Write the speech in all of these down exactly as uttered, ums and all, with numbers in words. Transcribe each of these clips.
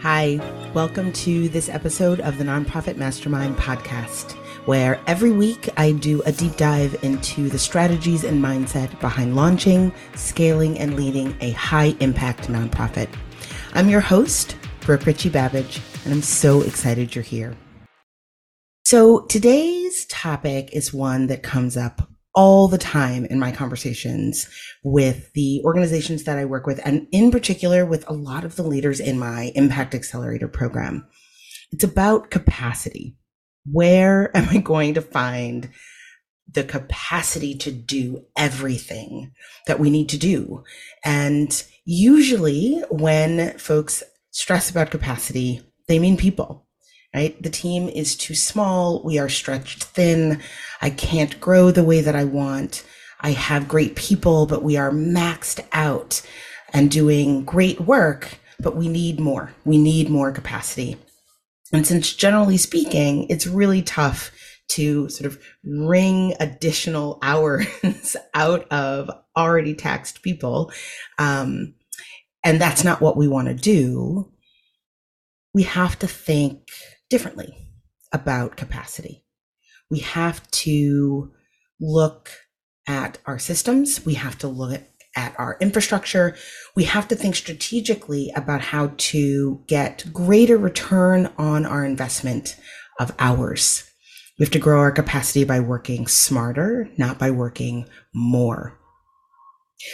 Hi, welcome to this episode of the Nonprofit Mastermind Podcast, where every week I do a deep dive into the strategies and mindset behind launching, scaling, and leading a high-impact nonprofit. I'm your host, Brooke Richie Babbage, and I'm so excited you're here. So today's topic is one that comes up all the time in my conversations with the organizations that I work with, and in particular with a lot of the leaders in my Impact Accelerator program. It's about capacity. Where am I going to find the capacity to do everything that we need to do? And usually when folks stress about capacity, they mean people. Right? The team is too small. We are stretched thin. I can't grow the way that I want. I have great people, but we are maxed out and doing great work, but we need more. We need more capacity. And since generally speaking, it's really tough to sort of wring additional hours out of already taxed people. Um, and that's not what we want to do. We have to think differently about capacity. We have to look at our systems. We have to look at our infrastructure. We have to think strategically about how to get greater return on our investment of hours. We have to grow our capacity by working smarter, not by working more.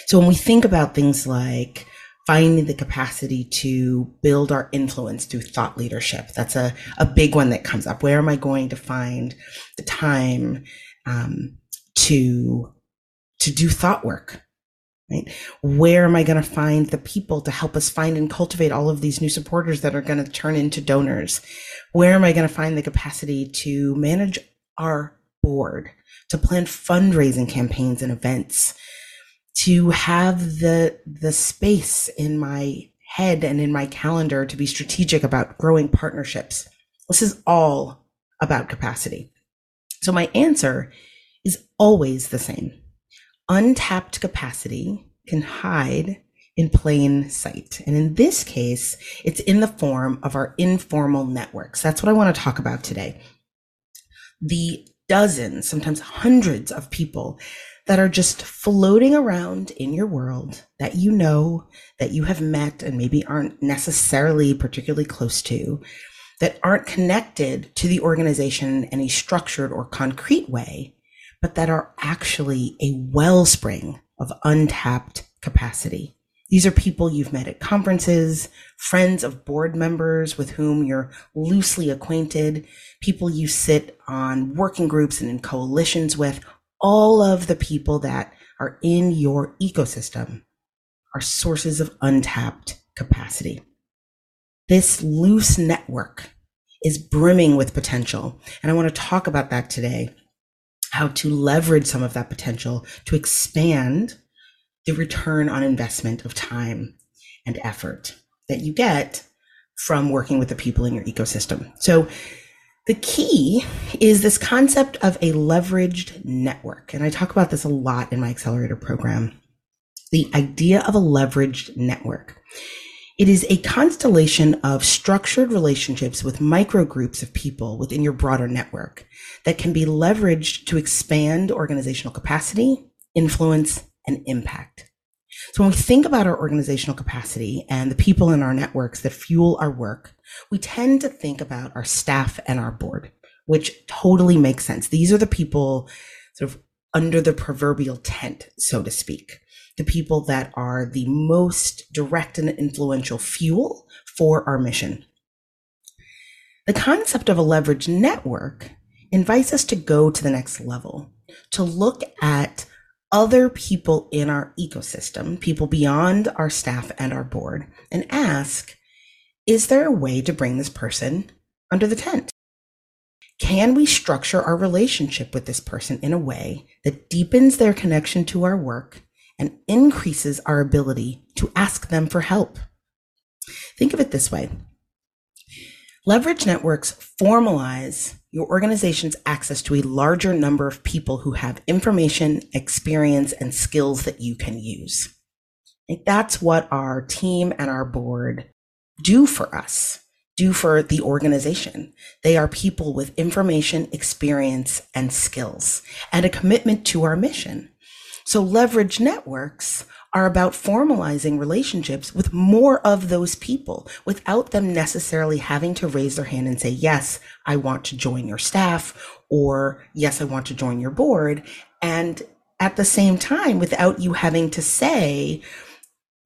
So when we think about things like finding the capacity to build our influence through thought leadership. That's a, a big one that comes up. Where am I going to find the time um, to, to do thought work? Right? Where am I going to find the people to help us find and cultivate all of these new supporters that are going to turn into donors? Where am I going to find the capacity to manage our board, to plan fundraising campaigns and events? To have the the space in my head and in my calendar to be strategic about growing partnerships. This is all about capacity. So my answer is always the same. Untapped capacity can hide in plain sight. And in this case, it's in the form of our informal networks. That's what I want to talk about today. The dozens, sometimes hundreds of people that are just floating around in your world that you know, that you have met and maybe aren't necessarily particularly close to, that aren't connected to the organization in a structured or concrete way, but that are actually a wellspring of untapped capacity. These are people you've met at conferences, friends of board members with whom you're loosely acquainted, people you sit on working groups and in coalitions with. All of the people that are in your ecosystem are sources of untapped capacity. This loose network is brimming with potential, and I want to talk about that today, how to leverage some of that potential to expand the return on investment of time and effort that you get from working with the people in your ecosystem. So the key is this concept of a leveraged network. And I talk about this a lot in my accelerator program. The idea of a leveraged network. It is a constellation of structured relationships with micro groups of people within your broader network that can be leveraged to expand organizational capacity, influence, and impact. So when we think about our organizational capacity and the people in our networks that fuel our work, we tend to think about our staff and our board, which totally makes sense. These are the people sort of under the proverbial tent, so to speak, the people that are the most direct and influential fuel for our mission. The concept of a leveraged network invites us to go to the next level, to look at other people in our ecosystem, people beyond our staff and our board, and ask, is there a way to bring this person under the tent? Can we structure our relationship with this person in a way that deepens their connection to our work and increases our ability to ask them for help? Think of it this way. Leverage networks formalize your organization's access to a larger number of people who have information, experience, and skills that you can use. Like, that's what our team and our board do for us, do for the organization. They are people with information, experience, and skills, and a commitment to our mission. So leverage networks are about formalizing relationships with more of those people without them necessarily having to raise their hand and say, yes, I want to join your staff, or yes, I want to join your board. And at the same time, without you having to say,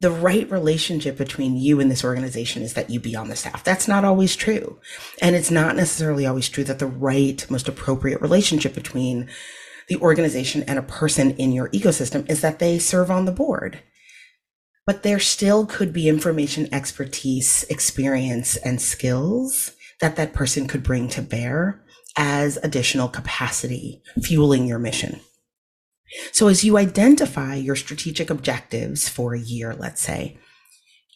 the right relationship between you and this organization is that you be on the staff. That's not always true. And it's not necessarily always true that the right, most appropriate relationship between the organization and a person in your ecosystem is that they serve on the board. But there still could be information, expertise, experience, and skills that that person could bring to bear as additional capacity, fueling your mission. So as you identify your strategic objectives for a year, let's say,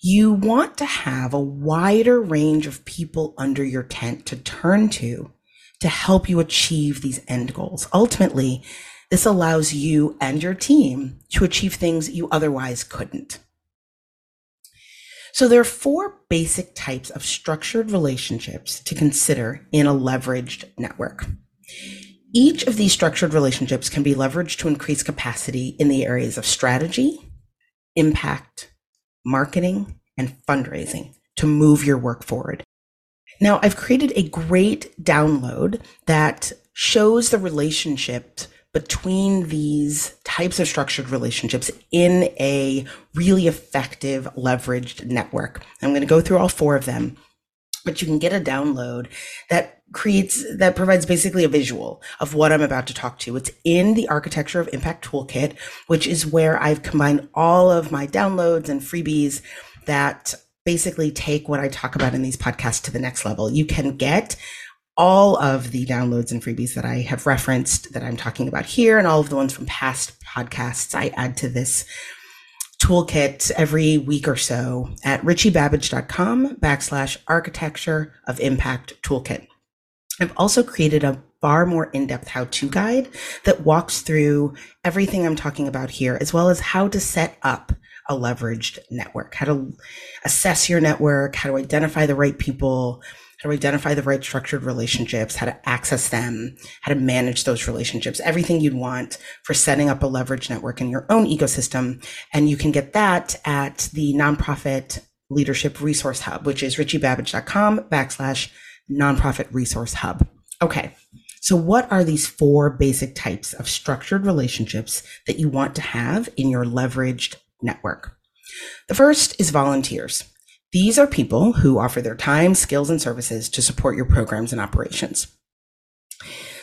you want to have a wider range of people under your tent to turn to to help you achieve these end goals. Ultimately, this allows you and your team to achieve things you otherwise couldn't. So there are four basic types of structured relationships to consider in a leveraged network. Each of these structured relationships can be leveraged to increase capacity in the areas of strategy, impact, marketing, and fundraising to move your work forward. Now, I've created a great download that shows the relationships between these types of structured relationships in a really effective leveraged network. I'm going to go through all four of them, but you can get a download that creates, that provides basically a visual of what I'm about to talk to. It's in the Architecture of Impact Toolkit, which is where I've combined all of my downloads and freebies that basically take what I talk about in these podcasts to the next level. You can get all of the downloads and freebies that I have referenced that I'm talking about here, and all of the ones from past podcasts I add to this toolkit every week or so at richiebabbage.com backslash architecture of impact toolkit. I've also created a far more in-depth how-to guide that walks through everything I'm talking about here, as well as how to set up a leveraged network, how to assess your network, how to identify the right people, how to identify the right structured relationships, how to access them, how to manage those relationships, everything you'd want for setting up a leveraged network in your own ecosystem. And you can get that at the Nonprofit Leadership Resource Hub, which is richiebabbage.com backslash Nonprofit Resource Hub. Okay, so what are these four basic types of structured relationships that you want to have in your leveraged network? The first is volunteers. These are people who offer their time, skills, and services to support your programs and operations.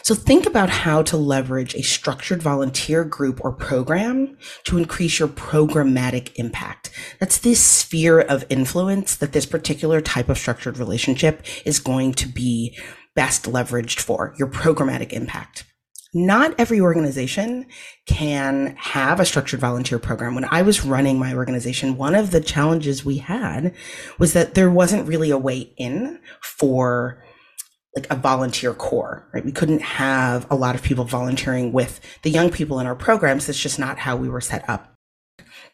So think about how to leverage a structured volunteer group or program to increase your programmatic impact. That's this sphere of influence that this particular type of structured relationship is going to be best leveraged for, your programmatic impact. Not every organization can have a structured volunteer program. When I was running my organization, one of the challenges we had was that there wasn't really a way in for like a volunteer core, right? We couldn't have a lot of people volunteering with the young people in our programs. That's just not how we were set up.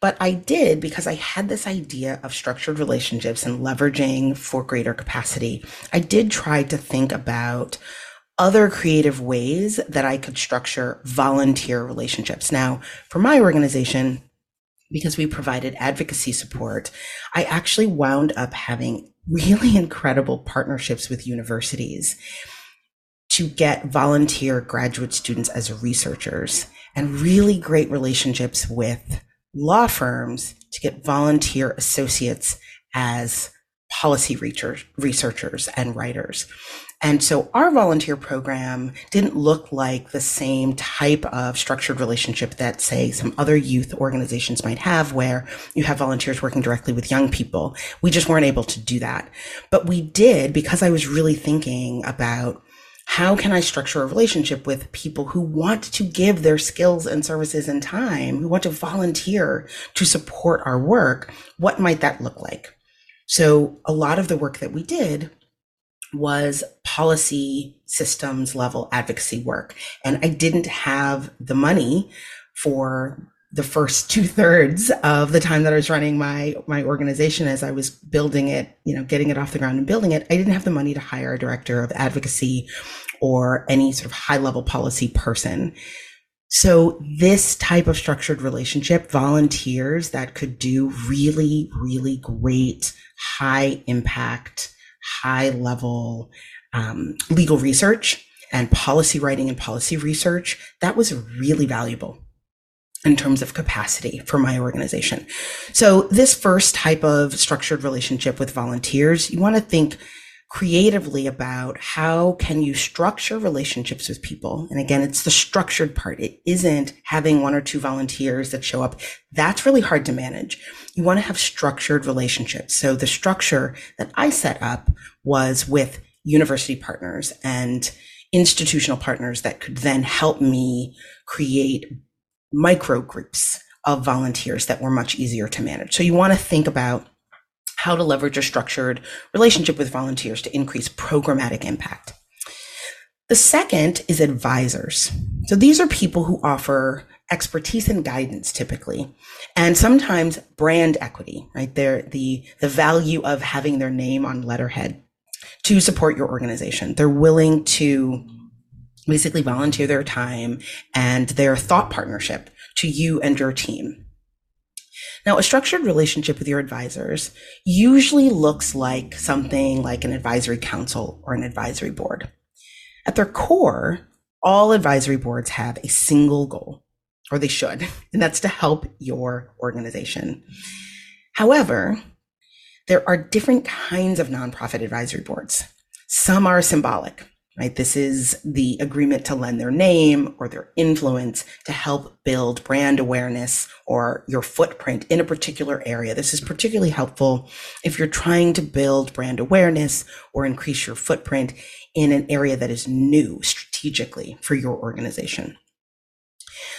But I did, because I had this idea of structured relationships and leveraging for greater capacity. I did try to think about other creative ways that I could structure volunteer relationships. Now, for my organization, because we provided advocacy support, I actually wound up having really incredible partnerships with universities to get volunteer graduate students as researchers, and really great relationships with law firms to get volunteer associates as policy researchers and writers. And so our volunteer program didn't look like the same type of structured relationship that, say, some other youth organizations might have, where you have volunteers working directly with young people. We just weren't able to do that. But we did, because I was really thinking about, how can I structure a relationship with people who want to give their skills and services and time, who want to volunteer to support our work? What might that look like? So a lot of the work that we did was policy systems level advocacy work. And I didn't have the money for the first two thirds of the time that I was running my my organization, as I was building it, you know, getting it off the ground and building it, I didn't have the money to hire a director of advocacy or any sort of high level policy person. So this type of structured relationship, volunteers that could do really, really great, high impact, high level um, legal research and policy writing and policy research, that was really valuable in terms of capacity for my organization. So this first type of structured relationship with volunteers, you want to think creatively about how can you structure relationships with people. And again, it's the structured part. It isn't having one or two volunteers that show up. That's really hard to manage. You want to have structured relationships. So the structure that I set up was with university partners and institutional partners that could then help me create micro groups of volunteers that were much easier to manage. So you want to think about how to leverage a structured relationship with volunteers to increase programmatic impact. The second is advisors. So these are people who offer expertise and guidance typically, and sometimes brand equity, right? They're the, the value of having their name on letterhead to support your organization. They're willing to basically volunteer their time and their thought partnership to you and your team. Now, a structured relationship with your advisors usually looks like something like an advisory council or an advisory board. At their core, all advisory boards have a single goal, or they should, and that's to help your organization. However, there are different kinds of nonprofit advisory boards. Some are symbolic, right? This is the agreement to lend their name or their influence to help build brand awareness or your footprint in a particular area. This is particularly helpful if you're trying to build brand awareness or increase your footprint in an area that is new strategically for your organization.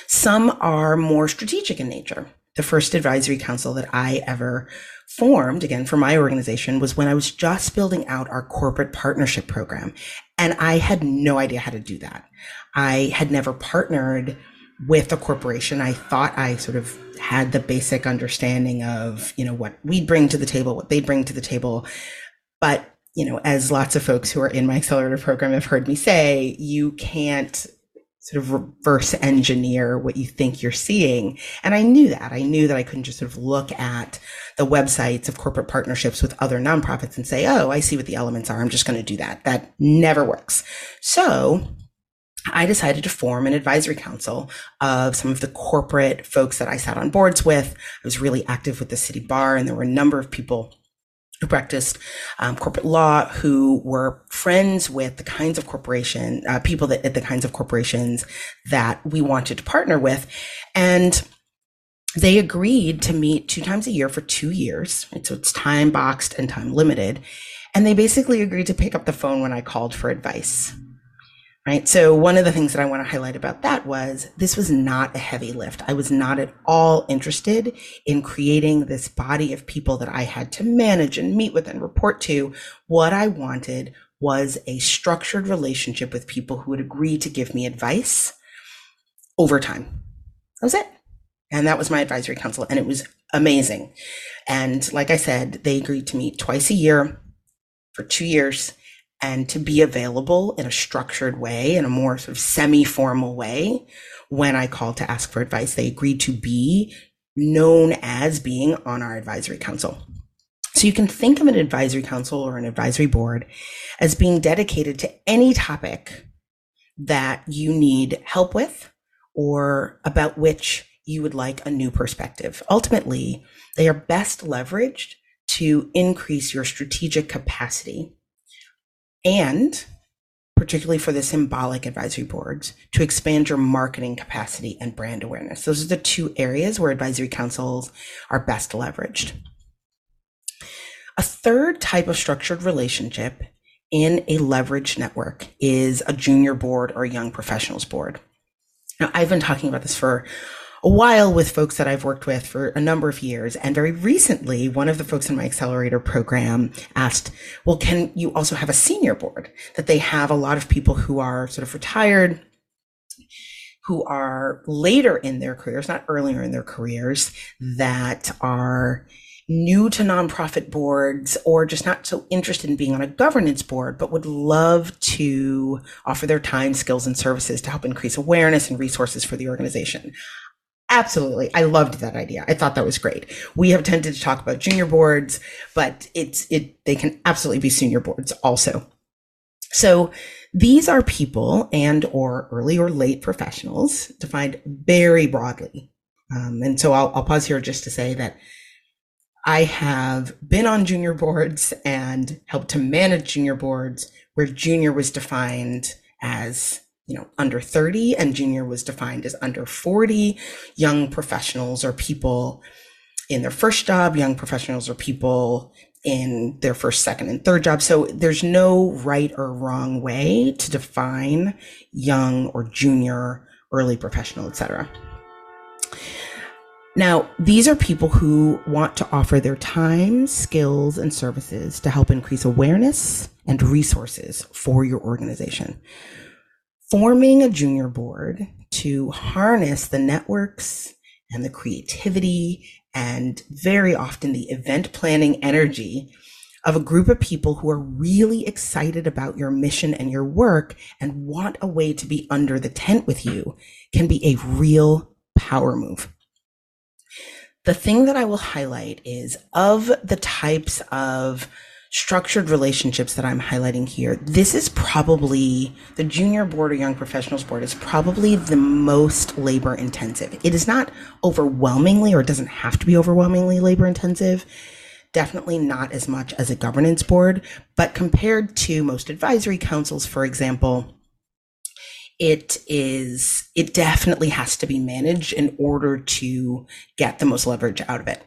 Some are more strategic in nature. The first advisory council that I ever formed, again, for my organization, was when I was just building out our corporate partnership program. And I had no idea how to do that. I had never partnered with a corporation. I thought I sort of had the basic understanding of, you know, what we'd bring to the table, what they'd bring to the table. But, you know, as lots of folks who are in my accelerator program have heard me say, you can't sort of reverse engineer what you think you're seeing. And I knew that. I knew that I couldn't just sort of look at the websites of corporate partnerships with other nonprofits and say, oh, I see what the elements are. I'm just going to do that. That never works. So I decided to form an advisory council of some of the corporate folks that I sat on boards with. I was really active with the city bar, and there were a number of people who practiced um, corporate law, who were friends with the kinds of corporation, uh, people that at the kinds of corporations that we wanted to partner with. And they agreed to meet two times a year for two years. And so it's time boxed and time limited. And they basically agreed to pick up the phone when I called for advice. Right. So one of the things that I want to highlight about that was this was not a heavy lift. I was not at all interested in creating this body of people that I had to manage and meet with and report to. What I wanted was a structured relationship with people who would agree to give me advice over time. That was it. And that was my advisory council. And it was amazing. And like I said, they agreed to meet twice a year for two years. And to be available in a structured way, in a more sort of semi-formal way, when I called to ask for advice. They agreed to be known as being on our advisory council. So you can think of an advisory council or an advisory board as being dedicated to any topic that you need help with or about which you would like a new perspective. Ultimately, they are best leveraged to increase your strategic capacity, and particularly for the symbolic advisory boards, to expand your marketing capacity and brand awareness. Those are the two areas where advisory councils are best leveraged. A third type of structured relationship in a leveraged network is a junior board or a young professionals board. Now, I've been talking about this for a while with folks that I've worked with for a number of years. And very recently, one of the folks in my accelerator program asked, well, can you also have a senior board? That they have a lot of people who are sort of retired who are later in their careers, not earlier in their careers, that are new to nonprofit boards or just not so interested in being on a governance board, but would love to offer their time, skills, and services to help increase awareness and resources for the organization. Absolutely. I loved that idea. I thought that was great. We have tended to talk about junior boards, but it's it they can absolutely be senior boards also. So these are people and or early or late professionals defined very broadly. Um, and so I'll, I'll pause here just to say that I have been on junior boards and helped to manage junior boards where junior was defined as, you know, under thirty and junior was defined as under forty. Young professionals or people in their first job, young professionals or people in their first, second, and third job. So there's no right or wrong way to define young or junior, early professional, et cetera. Now, these are people who want to offer their time, skills, and services to help increase awareness and resources for your organization. Forming a junior board to harness the networks and the creativity and very often the event planning energy of a group of people who are really excited about your mission and your work and want a way to be under the tent with you can be a real power move. The thing that I will highlight is, of the types of structured relationships that I'm highlighting here, this is probably, the junior board or young professionals board is probably the most labor intensive. It is not overwhelmingly, or it doesn't have to be overwhelmingly labor intensive. Definitely not as much as a governance board, but compared to most advisory councils, for example, It is, it definitely has to be managed in order to get the most leverage out of it.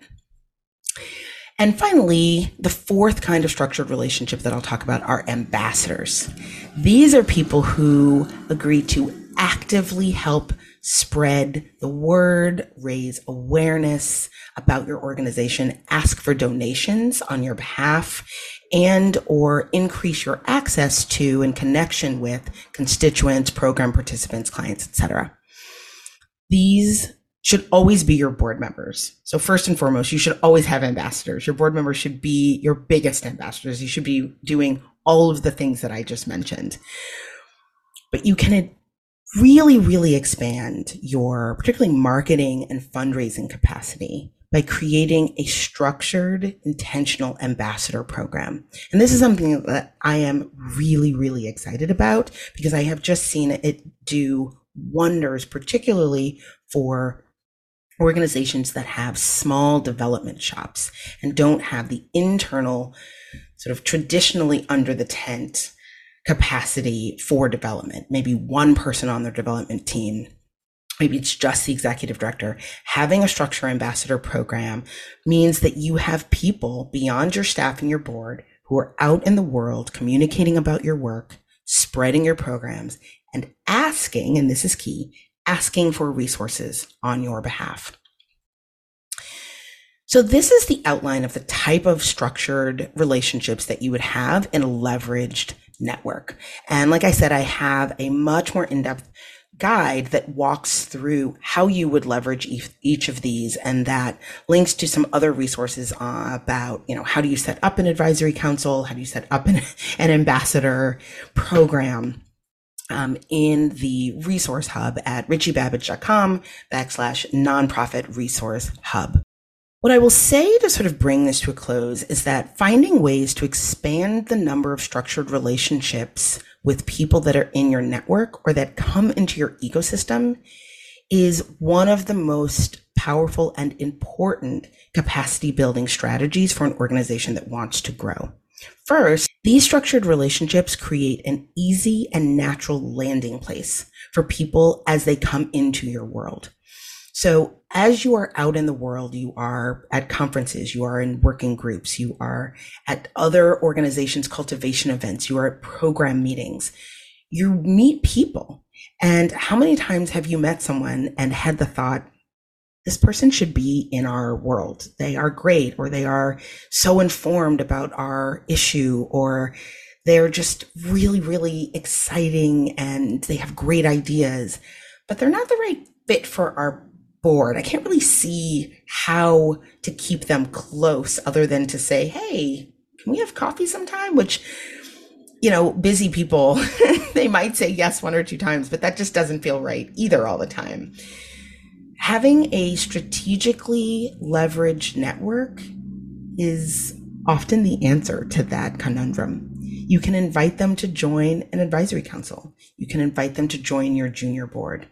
And finally, the fourth kind of structured relationship that I'll talk about are ambassadors. These are people who agree to actively help spread the word, raise awareness about your organization, ask for donations on your behalf, and or increase your access to and connection with constituents, program participants, clients, et cetera. These should always be your board members. So first and foremost, you should always have ambassadors. Your board members should be your biggest ambassadors. You should be doing all of the things that I just mentioned. But you can really, really expand your particularly marketing and fundraising capacity by creating a structured, intentional ambassador program. And this is something that I am really, really excited about because I have just seen it do wonders, particularly for organizations that have small development shops and don't have the internal, sort of traditionally under the tent capacity for development. Maybe one person on their development team. Maybe it's just the executive director. Having a structure ambassador program means that you have people beyond your staff and your board who are out in the world communicating about your work, spreading your programs, and asking, and this is key, asking for resources on your behalf. So this is the outline of the type of structured relationships that you would have in a leveraged network. And like I said, I have a much more in-depth guide that walks through how you would leverage each, each of these, and that links to some other resources uh, about, you know, how do you set up an advisory council? How do you set up an, an ambassador program um, in the resource hub at richiebabbage.com backslash nonprofit resource hub. What I will say to sort of bring this to a close is that finding ways to expand the number of structured relationships with people that are in your network or that come into your ecosystem is one of the most powerful and important capacity building strategies for an organization that wants to grow. First, these structured relationships create an easy and natural landing place for people as they come into your world. So as you are out in the world, you are at conferences, you are in working groups, you are at other organizations' cultivation events, you are at program meetings, you meet people. And how many times have you met someone and had the thought, this person should be in our world? They are great, or they are so informed about our issue, or they're just really, really exciting and they have great ideas. but they're not the right fit for our board. I can't really see how to keep them close other than to say, hey, can we have coffee sometime? Which, you know, busy people, they might say yes one or two times, but that just doesn't feel right either all the time. Having a strategically leveraged network is often the answer to that conundrum. You can invite them to join an advisory council. You can invite them to join your junior board.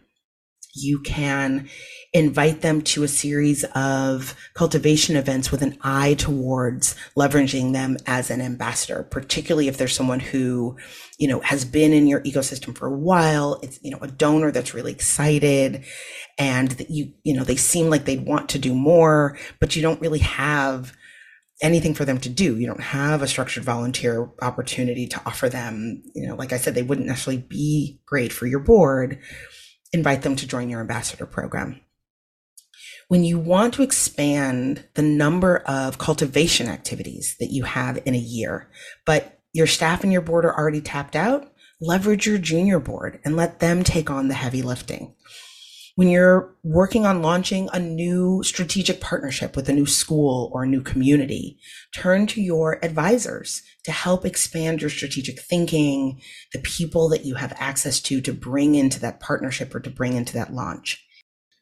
You can invite them to a series of cultivation events with an eye towards leveraging them as an ambassador, particularly if there's someone who, you know, has been in your ecosystem for a while. It's, you know, a donor that's really excited and that you, you know, they seem like they'd want to do more, but you don't really have anything for them to do. You don't have a structured volunteer opportunity to offer them. You know, like I said, they wouldn't necessarily be great for your board. Invite them to join your ambassador program. When you want to expand the number of cultivation activities that you have in a year, but your staff and your board are already tapped out, leverage your junior board and let them take on the heavy lifting. When you're working on launching a new strategic partnership with a new school or a new community, turn to your advisors to help expand your strategic thinking, the people that you have access to to bring into that partnership or to bring into that launch.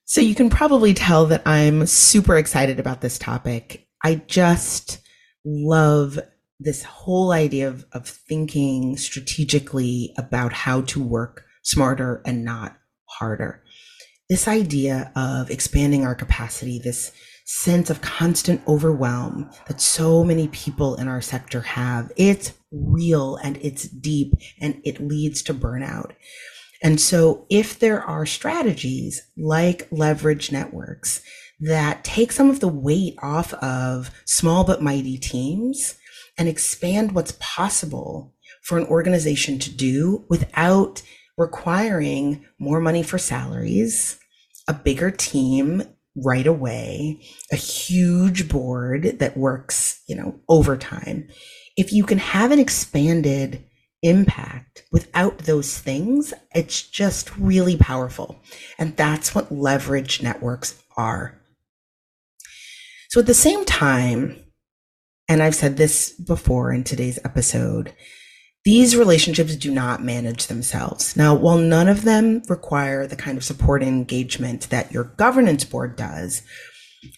So you can probably tell that I'm super excited about this topic. I just love this whole idea of, of thinking strategically about how to work smarter and not harder. This idea of expanding our capacity, this sense of constant overwhelm that so many people in our sector have, it's real and it's deep and it leads to burnout. And so if there are strategies like leverage networks that take some of the weight off of small but mighty teams and expand what's possible for an organization to do without requiring more money for salaries, a bigger team right away, a huge board that works, you know, overtime. If you can have an expanded impact without those things, it's just really powerful. And that's what leverage networks are. So at the same time, and I've said this before in today's episode, these relationships do not manage themselves. Now, while none of them require the kind of support and engagement that your governance board does,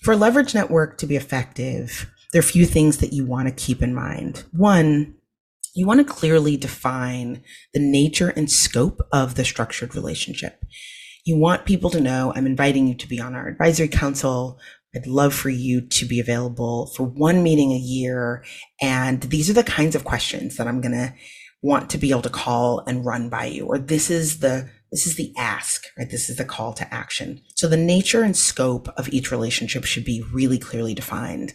for a leverage network to be effective, there are a few things that you want to keep in mind. One, you want to clearly define the nature and scope of the structured relationship. You want people to know, I'm inviting you to be on our advisory council. I'd love for you to be available for one meeting a year. And these are the kinds of questions that I'm going to want to be able to call and run by you. Or this is the, this is the ask, right? This is the call to action. So the nature and scope of each relationship should be really clearly defined.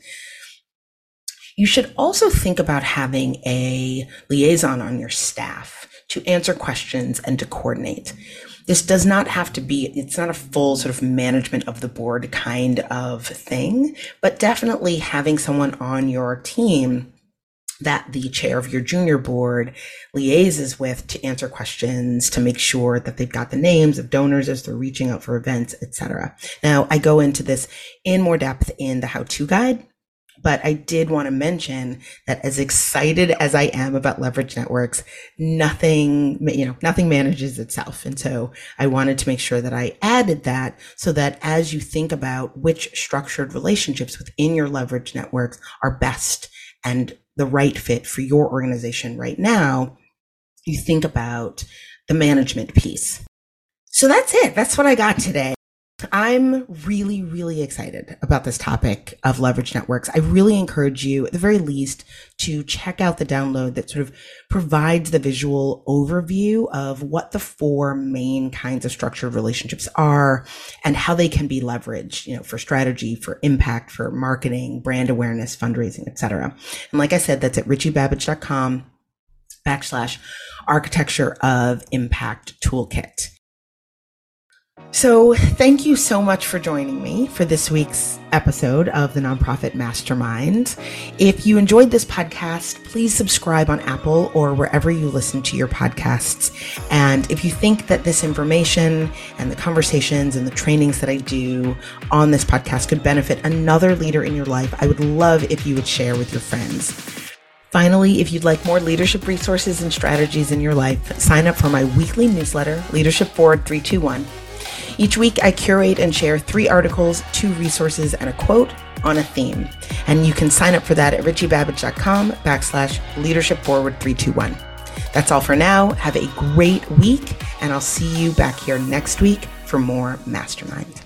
You should also think about having a liaison on your staff to answer questions and to coordinate. This does not have to be, it's not a full sort of management of the board kind of thing, but definitely having someone on your team that the chair of your junior board liaises with to answer questions, to make sure that they've got the names of donors as they're reaching out for events, et cetera. Now, I go into this in more depth in the how-to guide, but I did want to mention that as excited as I am about leverage networks, nothing, you know, nothing manages itself. And so I wanted to make sure that I added that so that as you think about which structured relationships within your leverage networks are best and the right fit for your organization right now, you think about the management piece. So that's it. That's what I got today. I'm really, really excited about this topic of leverage networks. I really encourage you, at the very least, to check out the download that sort of provides the visual overview of what the four main kinds of structured relationships are and how they can be leveraged, you know, for strategy, for impact, for marketing, brand awareness, fundraising, et cetera. And like I said, that's at richiebabbage.com backslash architecture of impact toolkit. So thank you so much for joining me for this week's episode of the Nonprofit Mastermind. If you enjoyed this podcast, please subscribe on Apple or wherever you listen to your podcasts. And if you think that this information and the conversations and the trainings that I do on this podcast could benefit another leader in your life, I would love if you would share with your friends. Finally, if you'd like more leadership resources and strategies in your life, sign up for my weekly newsletter, Leadership Forward three two one. Each week, I curate and share three articles, two resources, and a quote on a theme. And you can sign up for that at richiebabbage.com backslash leadershipforward321. That's all for now. Have a great week, and I'll see you back here next week for more Mastermind.